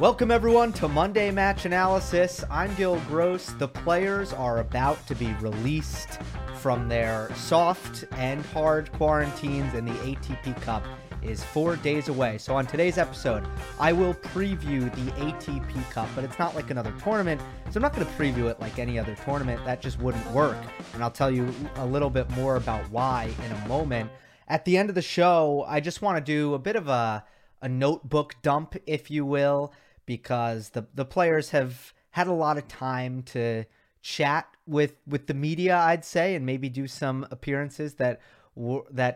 Welcome everyone to Monday Match Analysis. I'm Gil Gross. The players are about to be released from their soft and hard quarantines, and the ATP Cup is 4 days away. So on today's episode, I will preview the ATP Cup, but it's not like another tournament, so I'm not going to preview it like any other tournament. That just wouldn't work, and I'll tell you a little bit more about why in a moment. At the end of the show, I just want to do a bit of a notebook dump, if you will, because the players have had a lot of time to chat with the media, I'd say, and maybe do some appearances that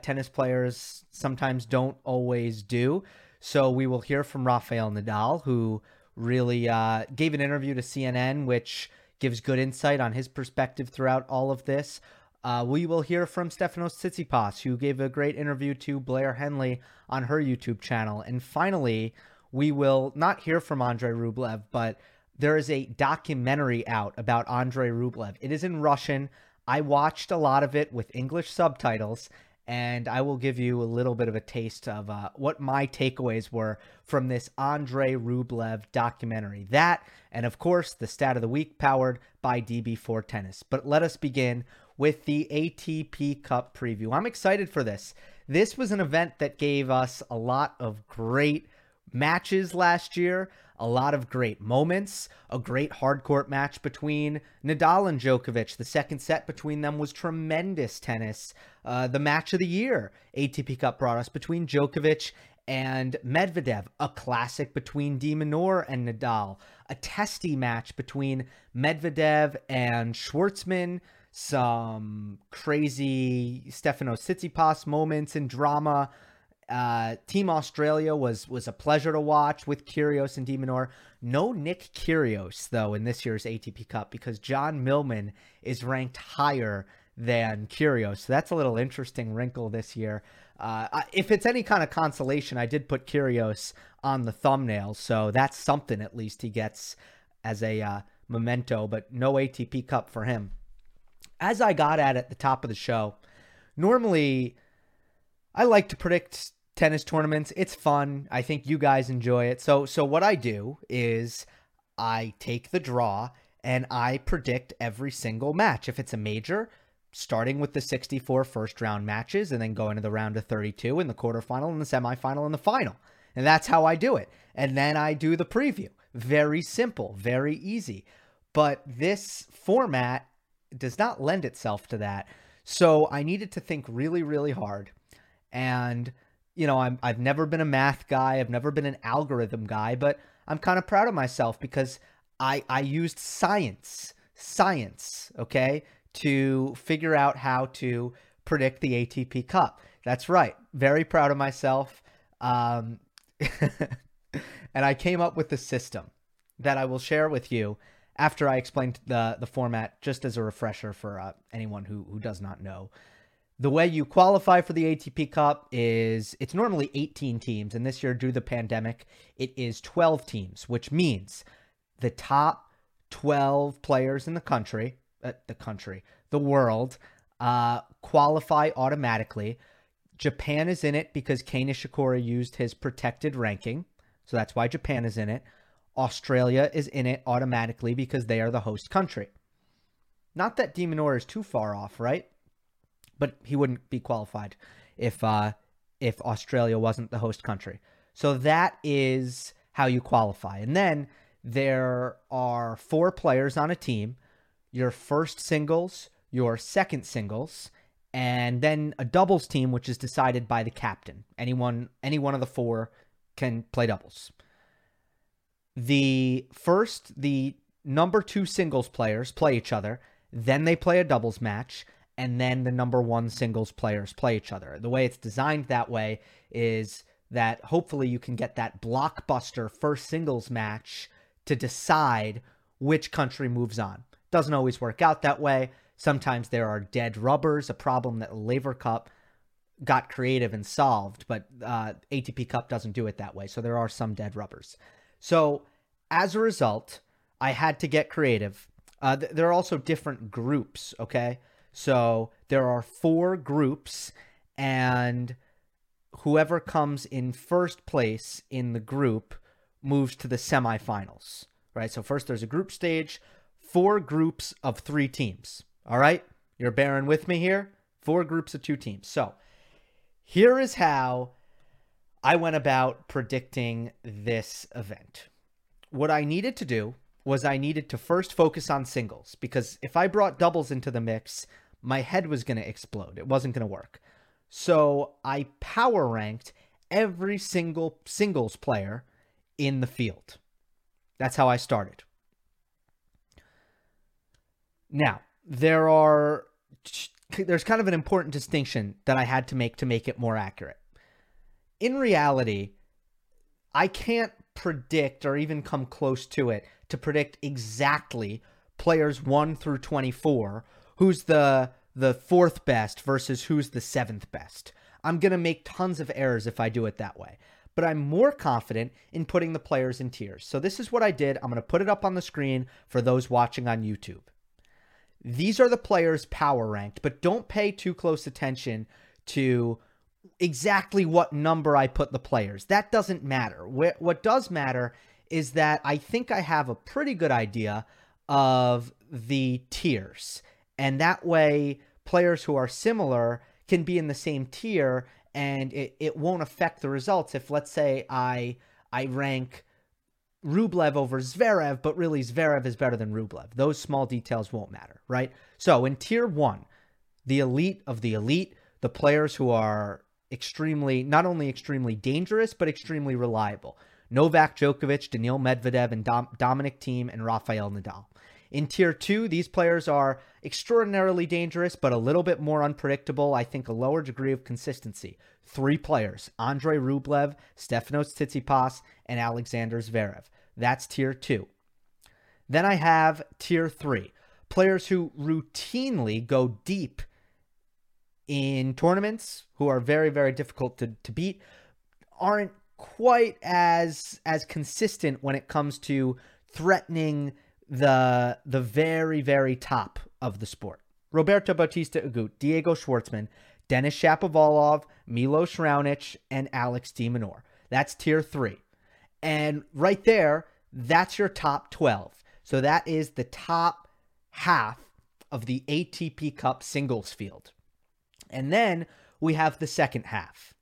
tennis players sometimes don't always do. So we will hear from Rafael Nadal, who really gave an interview to CNN, which gives good insight on his perspective throughout all of this. We will hear from Stefanos Tsitsipas, who gave a great interview to Blair Henley on her YouTube channel. And finally, we will not hear from Andrey Rublev, but there is a documentary out about Andrey Rublev. It is in Russian. I watched a lot of it with English subtitles, and I will give you a little bit of a taste of what my takeaways were from this Andrey Rublev documentary. That, and of course, the Stat of the Week powered by DB4 Tennis. But let us begin with the ATP Cup preview. I'm excited for this. This was an event that gave us a lot of great matches last year, a lot of great moments, a great hardcourt match between Nadal and Djokovic. The second set between them was tremendous tennis. The match of the year ATP Cup brought us between Djokovic and Medvedev, a classic between de Minaur and Nadal, a testy match between Medvedev and Schwartzman, some crazy Stefanos Tsitsipas moments and drama. Team Australia was a pleasure to watch with Kyrgios and de Minaur. No Nick Kyrgios, though, in this year's ATP Cup, because John Millman is ranked higher than Kyrgios. So that's a little interesting wrinkle this year. If it's any kind of consolation, I did put Kyrgios on the thumbnail, so that's something at least he gets as a memento, but no ATP Cup for him. As I got at the top of the show, normally I like to predict tennis tournaments. It's fun. I think you guys enjoy it. So what I do is I take the draw and I predict every single match. If it's a major, starting with the 64 first round matches and then going to the round of 32 and the quarterfinal and the semifinal and the final. And that's how I do it. And then I do the preview. Very simple, very easy. But this format does not lend itself to that. So I needed to think really, really hard. And, you know, I've never been a math guy. I've never been an algorithm guy, but I'm kind of proud of myself because I used science, okay, to figure out how to predict the ATP Cup. That's right. Very proud of myself. And I came up with a system that I will share with you after I explained the format, just as a refresher for anyone who does not know. The way you qualify for the ATP Cup is it's normally 18 teams, and this year due to the pandemic, it is 12 teams, which means the top 12 players in the world, qualify automatically. Japan is in it because Kei Nishikori used his protected ranking, so that's why Japan is in it. Australia is in it automatically because they are the host country. Not that de Minaur is too far off, right? But he wouldn't be qualified if Australia wasn't the host country. So that is how you qualify. And then there are four players on a team, your first singles, your second singles, and then a doubles team, which is decided by the captain. Any one of the four can play doubles. The number two singles players play each other, then they play a doubles match, and then the number one singles players play each other. The way it's designed that way is that hopefully you can get that blockbuster first singles match to decide which country moves on. Doesn't always work out that way. Sometimes there are dead rubbers, a problem that Laver Cup got creative and solved, but ATP Cup doesn't do it that way, so there are some dead rubbers. So as a result, I had to get creative. There are also different groups, okay? So there are four groups, and whoever comes in first place in the group moves to the semifinals, right? So first there's a group stage, 4 groups of 3 teams, all right? You're bearing with me here? 4 groups of 2 teams. So here is how I went about predicting this event. What I needed to do was I needed to first focus on singles, because if I brought doubles into the mix, my head was going to explode. It wasn't going to work. So I power ranked every single singles player in the field. That's how I started. Now, there's kind of an important distinction that I had to make it more accurate. In reality, I can't predict or even come close to it to predict exactly players 1 through 24, who's the 4th best versus who's the 7th best. I'm going to make tons of errors if I do it that way. But I'm more confident in putting the players in tiers. So this is what I did. I'm going to put it up on the screen for those watching on YouTube. These are the players power ranked, but don't pay too close attention to exactly what number I put the players. That doesn't matter. What does matter is that I think I have a pretty good idea of the tiers. And that way, players who are similar can be in the same tier, and it won't affect the results if, let's say, I rank Rublev over Zverev, but really Zverev is better than Rublev. Those small details won't matter, right? So in tier 1, the elite of the elite, the players who are extremely, not only extremely dangerous, but extremely reliable. Novak Djokovic, Daniil Medvedev, and Dominic Thiem, and Rafael Nadal. In tier 2, these players are extraordinarily dangerous, but a little bit more unpredictable. I think a lower degree of consistency. 3 players, Andrey Rublev, Stefanos Tsitsipas, and Alexander Zverev. That's tier 2. Then I have tier 3, players who routinely go deep in tournaments, who are very, very difficult to beat, aren't quite as consistent when it comes to threatening the very, very top of the sport. Roberto Bautista Agut, Diego Schwartzman, Denis Shapovalov, Milos Raonic, and Alex de Minaur. That's tier 3. And right there, that's your top 12. So that is the top half of the ATP Cup singles field. And then we have the second half,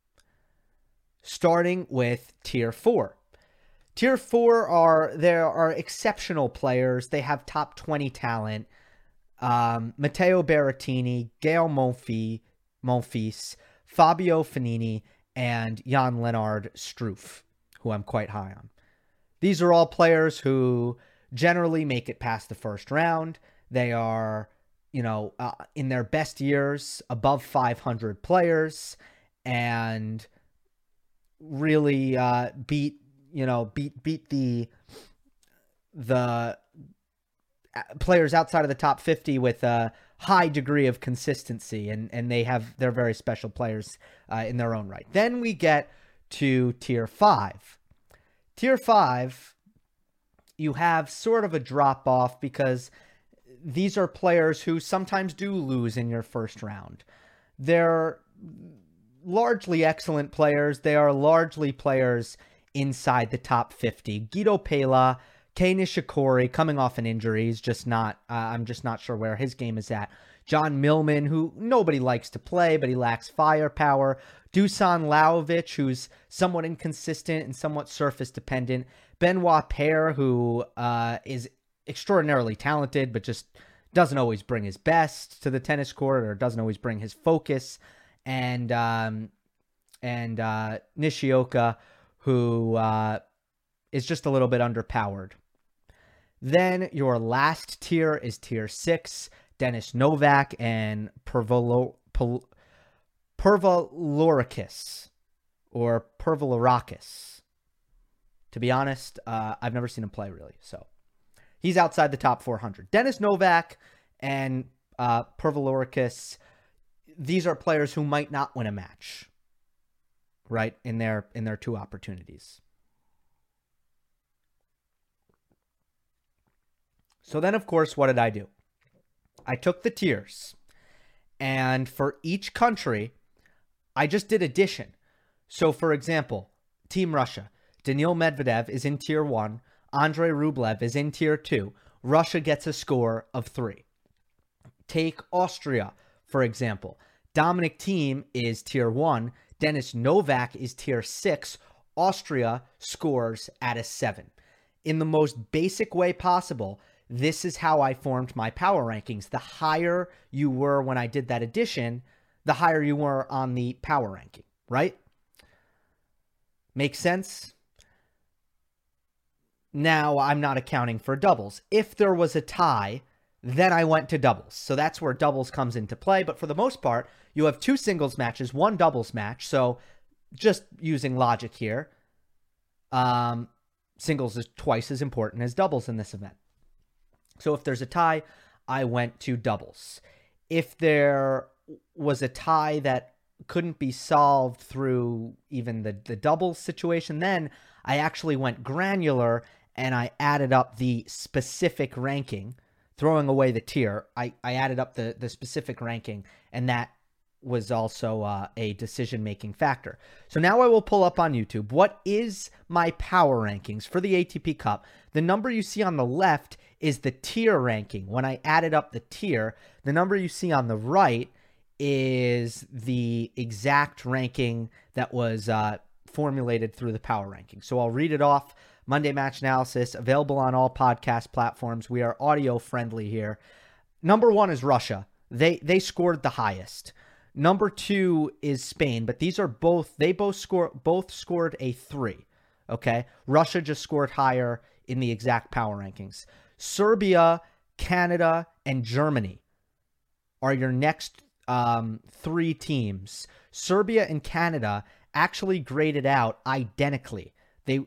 starting with tier 4. Tier 4 there are exceptional players. They have top 20 talent. Matteo Berrettini, Gael Monfils, Fabio Fognini, and Jan-Lennard Struff, who I'm quite high on. These are all players who generally make it past the first round. They are, in their best years, above 500 players, and really beat the players outside of the top 50 with a high degree of consistency, and they're very special players in their own right. Then we get to tier 5. Tier 5, you have sort of a drop off because these are players who sometimes do lose in your first round. They're largely excellent players. They are largely players inside the top 50. Guido Pella, Kei Nishikori, coming off an injury, is just not, I'm just not sure where his game is at. John Millman, who nobody likes to play, but he lacks firepower. Dusan Lajovic, who's somewhat inconsistent and somewhat surface dependent. Benoit Paire, who is extraordinarily talented, but just doesn't always bring his best to the tennis court, or doesn't always bring his focus. And Nishioka, who is just a little bit underpowered. Then your last tier is tier 6, Denis Novak and Pervolorakis, or Pervolorakis. To be honest, I've never seen him play really, so he's outside the top 400. Denis Novak and Pervolorakis, these are players who might not win a match, right, in their 2 opportunities. So then, of course, what did I do? I took the tiers, and for each country, I just did addition. So, for example, Team Russia. Daniil Medvedev is in Tier 1. Andrey Rublev is in Tier 2. Russia gets a score of 3. Take Austria, for example. Dominic Thiem is Tier 1. Denis Novak is Tier 6. Austria scores at a 7. In the most basic way possible, this is how I formed my power rankings. The higher you were when I did that addition, the higher you were on the power ranking, right? Makes sense? Now, I'm not accounting for doubles. If there was a tie, then I went to doubles. So that's where doubles comes into play. But for the most part, you have 2 singles matches, 1 doubles match. So just using logic here, singles is twice as important as doubles in this event. So if there's a tie, I went to doubles. If there was a tie that couldn't be solved through even the doubles situation, then I actually went granular and I added up the specific ranking, throwing away the tier. I added up the specific ranking, and that was also a decision-making factor. So now I will pull up on YouTube. What is my power rankings for the ATP Cup? The number you see on the left is the tier ranking. When I added up the tier, the number you see on the right is the exact ranking that was formulated through the power ranking. So I'll read it off. Monday Match Analysis, available on all podcast platforms. We are audio friendly here. Number 1 is Russia. They scored the highest. Number 2 is Spain, but these are both scored a 3, okay? Russia just scored higher in the exact power rankings. Serbia, Canada, and Germany are your next 3 teams. Serbia and Canada actually graded out identically.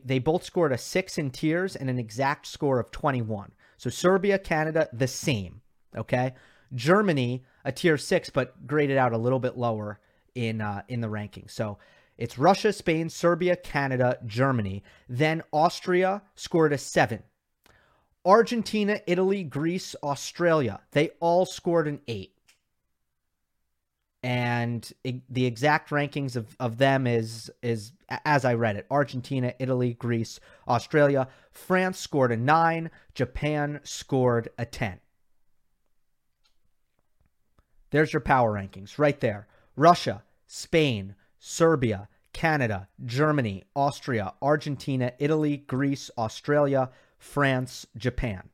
They both scored a 6 in tiers and an exact score of 21. So Serbia, Canada, the same, okay? Germany, a tier 6, but graded out a little bit lower in the ranking. So it's Russia, Spain, Serbia, Canada, Germany. Then Austria scored a 7. Argentina, Italy, Greece, Australia. They all scored an 8. And the exact rankings of them is as I read it. Argentina, Italy, Greece, Australia. France scored a 9. Japan scored a 10. There's your power rankings right there. Russia, Spain, Serbia, Canada, Germany, Austria, Argentina, Italy, Greece, Australia, France, Japan.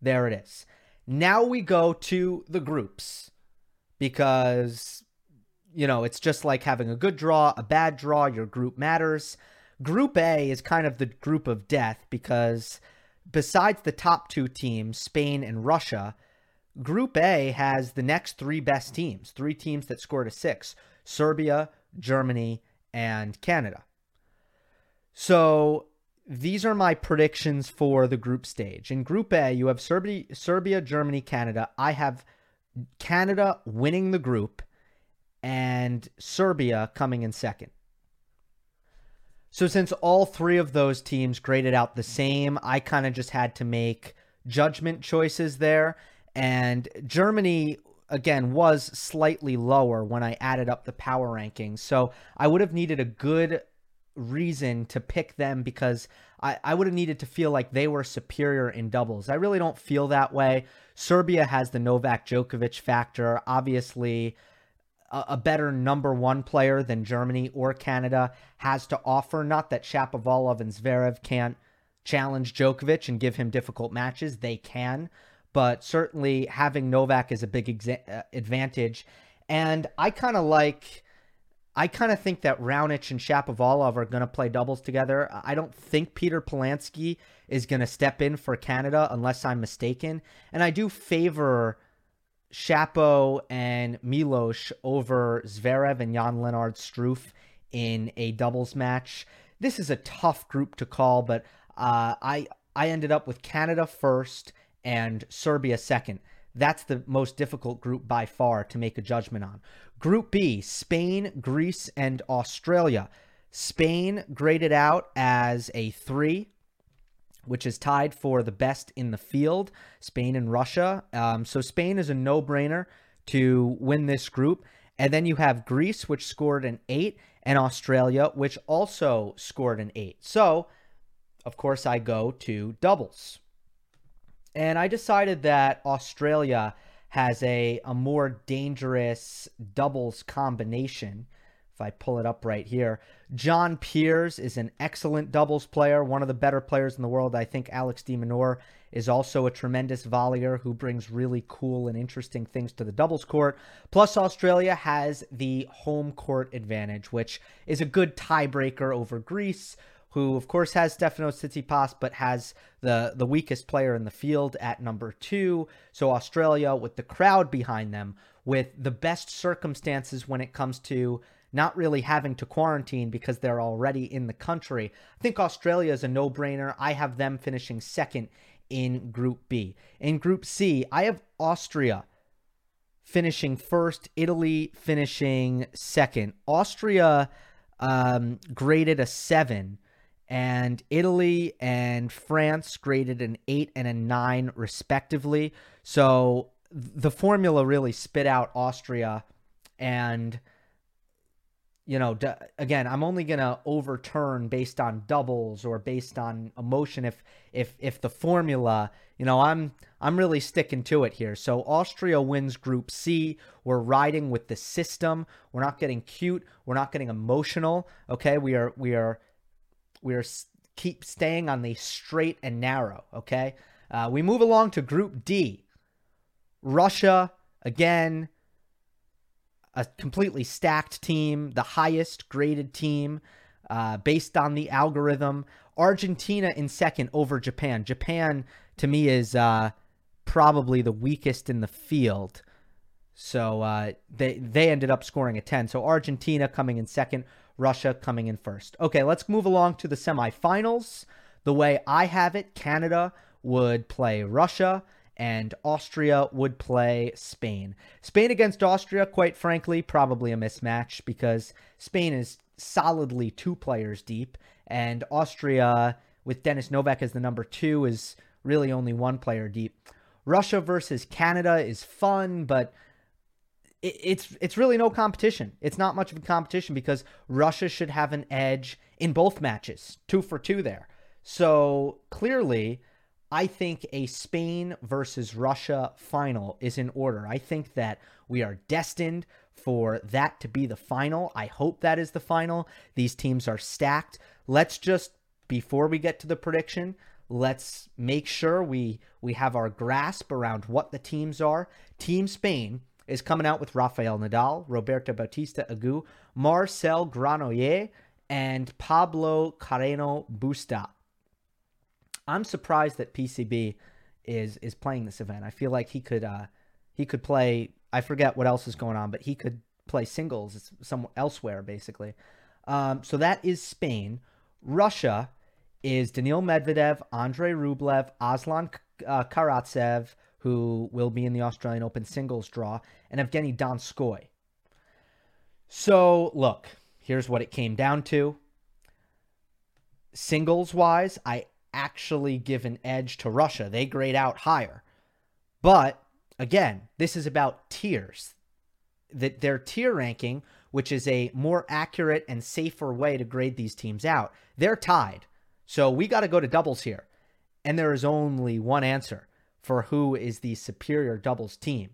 There it is. Now we go to the groups because, you know, it's just like having a good draw, a bad draw, your group matters. Group A is kind of the group of death because besides the top 2 teams, Spain and Russia, Group A has the next 3 best teams, 3 teams that scored a 6, Serbia, Germany, and Canada. So these are my predictions for the group stage. In Group A, you have Serbia, Germany, Canada. I have Canada winning the group and Serbia coming in second. So since all 3 of those teams graded out the same, I kind of just had to make judgment choices there. And Germany, again, was slightly lower when I added up the power rankings. So I would have needed a good reason to pick them because I would have needed to feel like they were superior in doubles. I really don't feel that way. Serbia has the Novak Djokovic factor. Obviously, a better number 1 player than Germany or Canada has to offer. Not that Shapovalov and Zverev can't challenge Djokovic and give him difficult matches. They can. But certainly having Novak is a big advantage. And I kind of think that Raonic and Shapovalov are going to play doubles together. I don't think Peter Polanski is going to step in for Canada unless I'm mistaken. And I do favor Shapo and Milos over Zverev and Jan-Lennard Struff in a doubles match. This is a tough group to call, but I ended up with Canada first and Serbia second. That's the most difficult group by far to make a judgment on. Group B, Spain, Greece, and Australia. Spain graded out as a 3, which is tied for the best in the field, Spain and Russia. So Spain is a no-brainer to win this group. And then you have Greece, which scored an 8, and Australia, which also scored an 8. So of course, I go to doubles. And I decided that Australia has a more dangerous doubles combination. If I pull it up right here, John Peers is an excellent doubles player, one of the better players in the world. I think Alex de Minaur is also a tremendous volleyer who brings really cool and interesting things to the doubles court. Plus, Australia has the home court advantage, which is a good tiebreaker over Greece, who, of course, has Stefanos Tsitsipas, but has the weakest player in the field at number 2. So Australia, with the crowd behind them, with the best circumstances when it comes to not really having to quarantine because they're already in the country. I think Australia is a no-brainer. I have them finishing second in Group B. In Group C, I have Austria finishing first, Italy finishing second. Austria graded a 7, and Italy and France graded an 8 and a 9 respectively. So the formula really spit out Austria, and you know, again, I'm only going to overturn based on doubles or based on emotion if the formula, you know, I'm really sticking to it here. So Austria wins Group C. We're riding with the system. We're not getting cute. We're not getting emotional. Okay, we are keep staying on the straight and narrow. Okay, we move along to Group D. Russia again. A completely stacked team, the highest graded team based on the algorithm. Argentina in second over Japan. Japan, to me, is probably the weakest in the field. So they ended up scoring a 10. So Argentina coming in second, Russia coming in first. Okay, let's move along to the semifinals. The way I have it, Canada would play Russia, and Austria would play Spain. Spain against Austria, quite frankly, probably a mismatch because Spain is solidly 2 players deep, and Austria, with Denis Novak as the number 2, is really only 1 player deep. Russia versus Canada is fun, but it's really no competition. It's not much of a competition because Russia should have an edge in both matches. 2 for 2 there. So clearly, I think a Spain versus Russia final is in order. I think that we are destined for that to be the final. I hope that is the final. These teams are stacked. Let's just, before we get to the prediction, let's make sure we have our grasp around what the teams are. Team Spain is coming out with Rafael Nadal, Roberto Bautista Agut, Marcel Granollers, and Pablo Carreno Busta. I'm surprised that PCB is playing this event. I feel like he could play. I forget what else is going on, but he could play singles somewhere elsewhere, basically. So that is Spain. Russia is Daniil Medvedev, Andrey Rublev, Aslan Karatsev, who will be in the Australian Open singles draw, and Evgeny Donskoy. So look, here's what it came down to. Singles wise, I actually give an edge to Russia. They grade out higher. But again, this is about tiers. That their tier ranking, which is a more accurate and safer way to grade these teams out, they're tied. So we got to go to doubles here. And there is only one answer for who is the superior doubles team.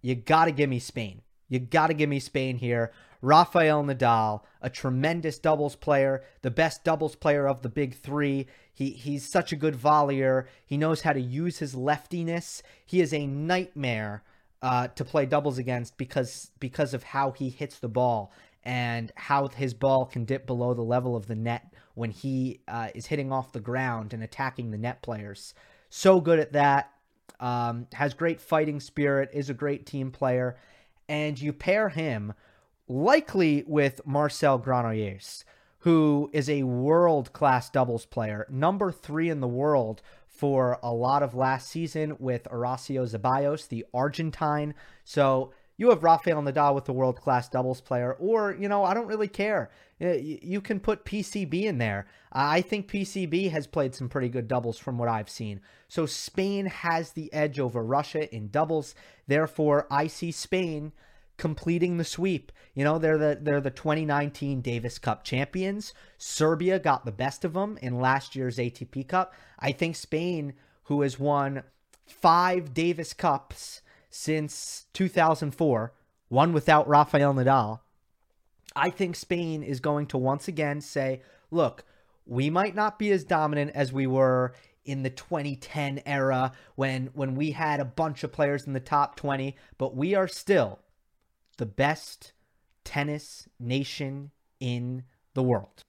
You got to give me Spain. You got to give me Spain here. Rafael Nadal, a tremendous doubles player, the best doubles player of the Big 3. He's such a good volleyer. He knows how to use his leftiness. He is a nightmare to play doubles against because of how he hits the ball and how his ball can dip below the level of the net when he is hitting off the ground and attacking the net players. So good at that. Has great fighting spirit, is a great team player. And you pair him likely with Marcel Granollers, who is a world-class doubles player, number 3 in the world for a lot of last season with Horacio Zeballos, the Argentine. So you have Rafael Nadal with the world-class doubles player, or, you know, I don't really care. You can put PCB in there. I think PCB has played some pretty good doubles from what I've seen. So Spain has the edge over Russia in doubles. Therefore, I see Spain completing the sweep. You know, they're the 2019 Davis Cup champions. Serbia got the best of them in last year's ATP Cup. I think Spain, who has won 5 Davis Cups since 2004, one without Rafael Nadal, I think Spain is going to once again say, look, we might not be as dominant as we were in the 2010 era when we had a bunch of players in the top 20, but we are still the best tennis nation in the world.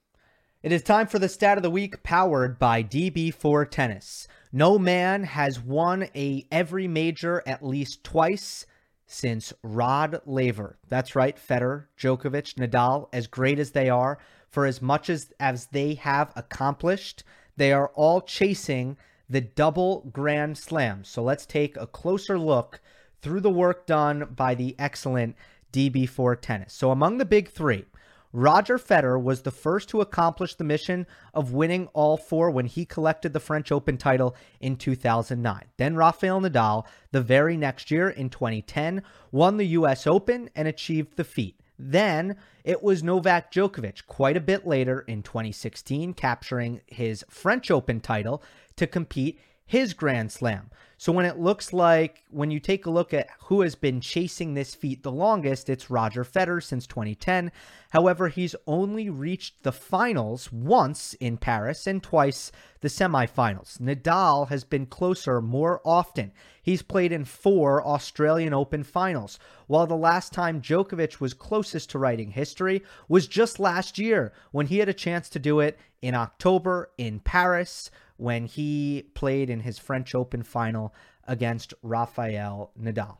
It is time for the Stat of the Week, powered by DB4 Tennis. No man has won every major at least twice since Rod Laver. That's right, Federer, Djokovic, Nadal, as great as they are, for as much as they have accomplished, they are all chasing the double Grand Slam. So let's take a closer look through the work done by the excellent DB4 Tennis. So among the big three, Roger Federer was the first to accomplish the mission of winning all 4 when he collected the French Open title in 2009. Then Rafael Nadal, the very next year in 2010, won the U.S. Open and achieved the feat. Then it was Novak Djokovic quite a bit later in 2016, capturing his French Open title to compete his Grand Slam. So when you take a look at who has been chasing this feat the longest, it's Roger Federer since 2010. However, he's only reached the finals once in Paris and twice the semifinals. Nadal has been closer more often. He's played in 4 Australian Open finals, while the last time Djokovic was closest to writing history was just last year when he had a chance to do it in October in Paris, when he played in his French Open final against Rafael Nadal.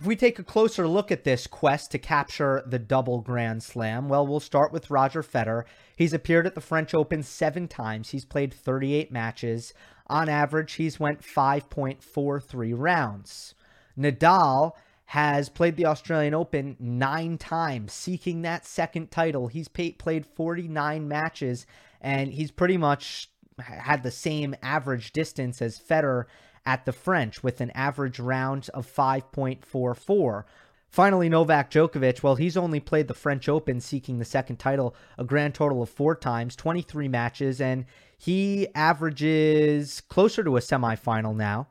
If we take a closer look at this quest to capture the double Grand Slam, well, we'll start with Roger Federer. He's appeared at the French Open 7 times. He's played 38 matches. On average, he's went 5.43 rounds. Nadal has played the Australian Open 9 times, seeking that second title. He's played 49 matches, and he's pretty much had the same average distance as Federer at the French, with an average round of 5.44. Finally, Novak Djokovic, well, he's only played the French Open seeking the second title a grand total of 4 times, 23 matches, and he averages closer to a semifinal now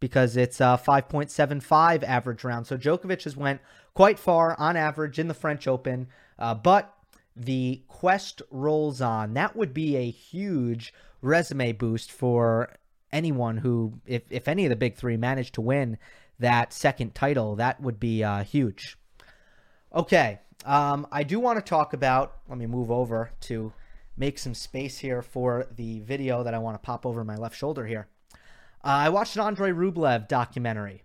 because it's a 5.75 average round. So Djokovic has went quite far on average in the French Open, but the quest rolls on. That would be a huge resume boost for anyone who, if any of the big three manage to win that second title, that would be huge. Okay, I do want to talk about, let me move over to make some space here for the video that I want to pop over my left shoulder here. I watched an Andrey Rublev documentary.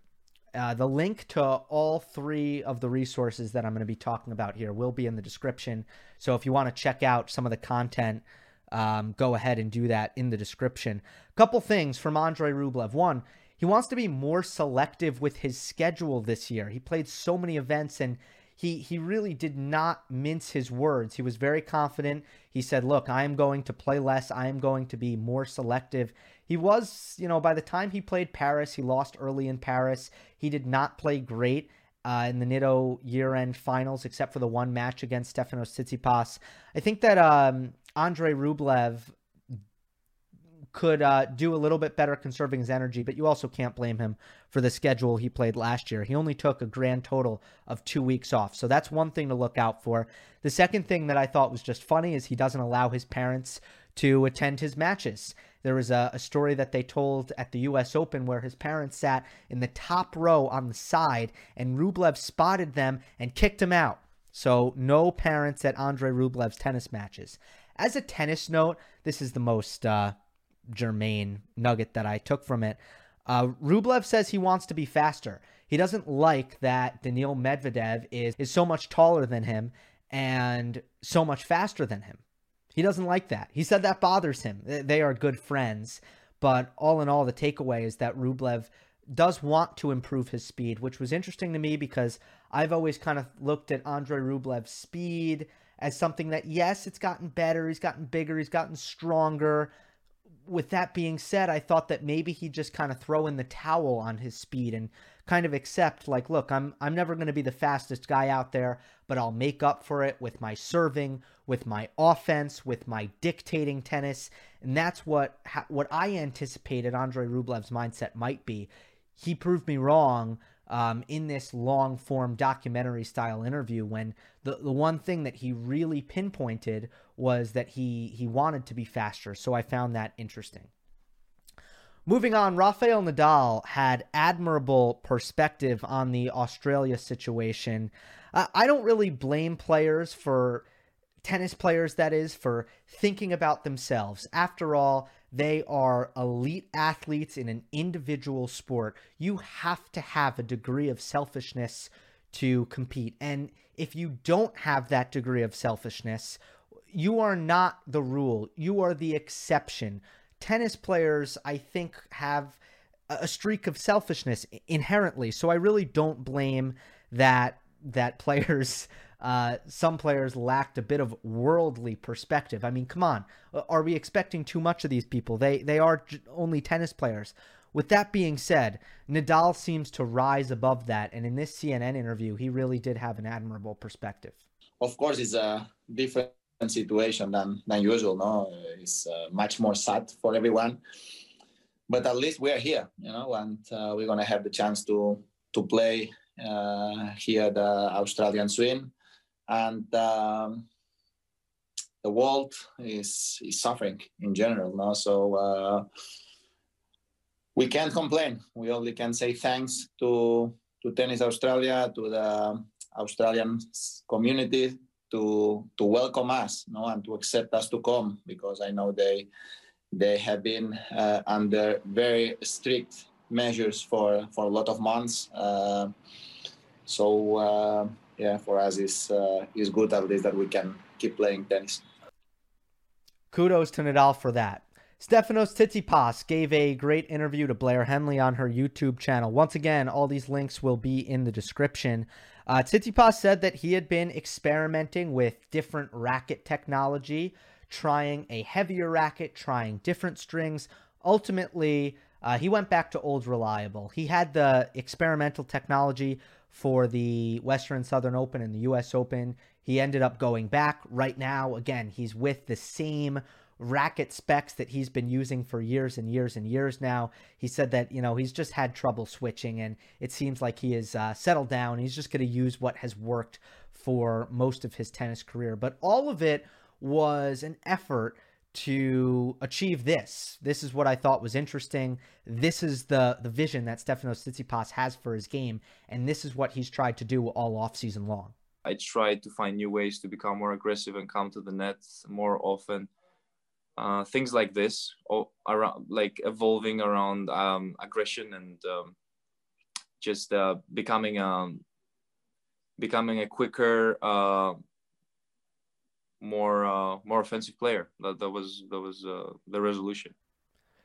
The link to all 3 of the resources that I'm going to be talking about here will be in the description. So if you want to check out some of the content, go ahead and do that in the description. A couple things from Andrey Rublev. One, he wants to be more selective with his schedule this year. He played so many events, and he really did not mince his words. He was very confident. He said, look, I am going to play less. I am going to be more selective. He was, by the time he played Paris, he lost early in Paris. He did not play great in the Nitto year-end finals, except for the one match against Stefanos Tsitsipas. I think that Andrey Rublev could do a little bit better conserving his energy, but you also can't blame him for the schedule he played last year. He only took a grand total of 2 weeks off, so that's one thing to look out for. The second thing that I thought was just funny is he doesn't allow his parents to attend his matches. There was a story that they told at the U.S. Open where his parents sat in the top row on the side, and Rublev spotted them and kicked him out. So no parents at Andrey Rublev's tennis matches. As a tennis note, this is the most germane nugget that I took from it. Rublev says he wants to be faster. He doesn't like that Daniil Medvedev is so much taller than him and so much faster than him. He doesn't like that. He said that bothers him. They are good friends, but all in all, the takeaway is that Rublev does want to improve his speed, which was interesting to me because I've always kind of looked at Andrey Rublev's speed as something that, yes, it's gotten better, he's gotten bigger, he's gotten stronger, with that being said, I thought that maybe he'd just kind of throw in the towel on his speed and kind of accept, like, look, I'm never going to be the fastest guy out there, but I'll make up for it with my serving, with my offense, with my dictating tennis. And that's what I anticipated Andrey Rublev's mindset might be. He proved me wrong in this long-form documentary-style interview when the one thing that he really pinpointed was that he wanted to be faster. So I found that interesting. Moving on, Rafael Nadal had admirable perspective on the Australia situation. I don't really blame players for, tennis players that is, for thinking about themselves. After all, they are elite athletes in an individual sport. You have to have a degree of selfishness to compete. And if you don't have that degree of selfishness, you are not the rule. You are the exception. Tennis players, I think, have a streak of selfishness inherently. So I really don't blame that players... some players lacked a bit of worldly perspective. I mean, come on. Are we expecting too much of these people? They are only tennis players. With that being said, Nadal seems to rise above that. And in this CNN interview, he really did have an admirable perspective. Of course, it's a different situation than usual. No, it's much more sad for everyone. But at least we are here, you know, and we're going to have the chance to play here the Australian swing. And the world is suffering in general now. So we can't complain. We only can say thanks to Tennis Australia, to the Australian community, to welcome us, you know, and to accept us to come, because I know they have been under very strict measures for a lot of months. Yeah, for us, it's good at least that we can keep playing tennis. Kudos to Nadal for that. Stefanos Tsitsipas gave a great interview to Blair Henley on her YouTube channel. Once again, all these links will be in the description. Tsitsipas said that he had been experimenting with different racket technology, trying a heavier racket, trying different strings. Ultimately, he went back to old reliable. He had the experimental technology for the Western and Southern Open and the U.S. Open. He ended up going back. Right now, again, he's with the same racket specs that he's been using for years and years and years now. He said that, you know, he's just had trouble switching, and it seems like he is settled down. He's just going to use what has worked for most of his tennis career. But all of it was an effort to achieve this. This is what I thought was interesting. This is the vision that Stefanos Tsitsipas has for his game, and this is what he's tried to do all off-season long. I tried to find new ways to become more aggressive and come to the net more often. Things like this, around, like evolving around aggression and just becoming a quicker, more offensive player. That was the resolution.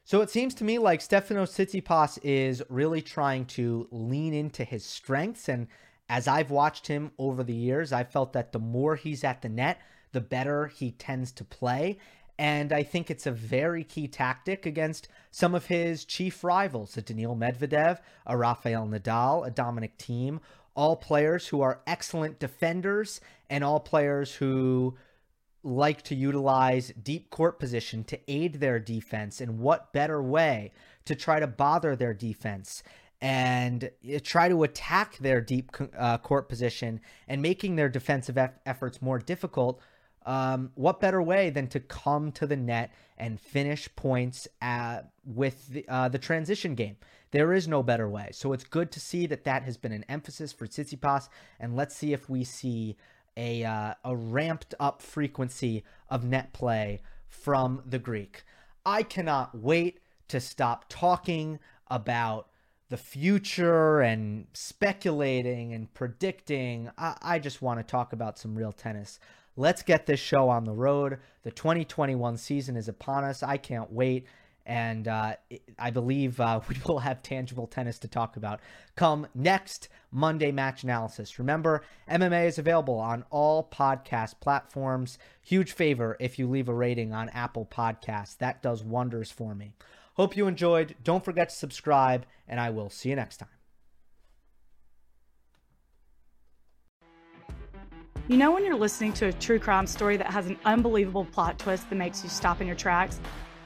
So it seems to me like Stefanos Tsitsipas is really trying to lean into his strengths. And as I've watched him over the years, I felt that the more he's at the net, the better he tends to play. And I think it's a very key tactic against some of his chief rivals, a Daniil Medvedev, a Rafael Nadal, a Dominic Thiem, all players who are excellent defenders and all players who like to utilize deep court position to aid their defense, and what better way to try to bother their defense and try to attack their deep court position and making their defensive efforts more difficult. What better way than to come to the net and finish points with the transition game? There is no better way. So it's good to see that has been an emphasis for Tsitsipas, and let's see if we see a ramped up frequency of net play from the Greek. I cannot wait to stop talking about the future and speculating and predicting. I just want to talk about some real tennis. Let's get this show on the road. The 2021 season is upon us. I can't wait. And I believe we will have tangible tennis to talk about come next Monday match analysis. Remember, MMA is available on all podcast platforms. Huge favor if you leave a rating on Apple Podcasts. That does wonders for me. Hope you enjoyed. Don't forget to subscribe, and I will see you next time. You know when you're listening to a true crime story that has an unbelievable plot twist that makes you stop in your tracks?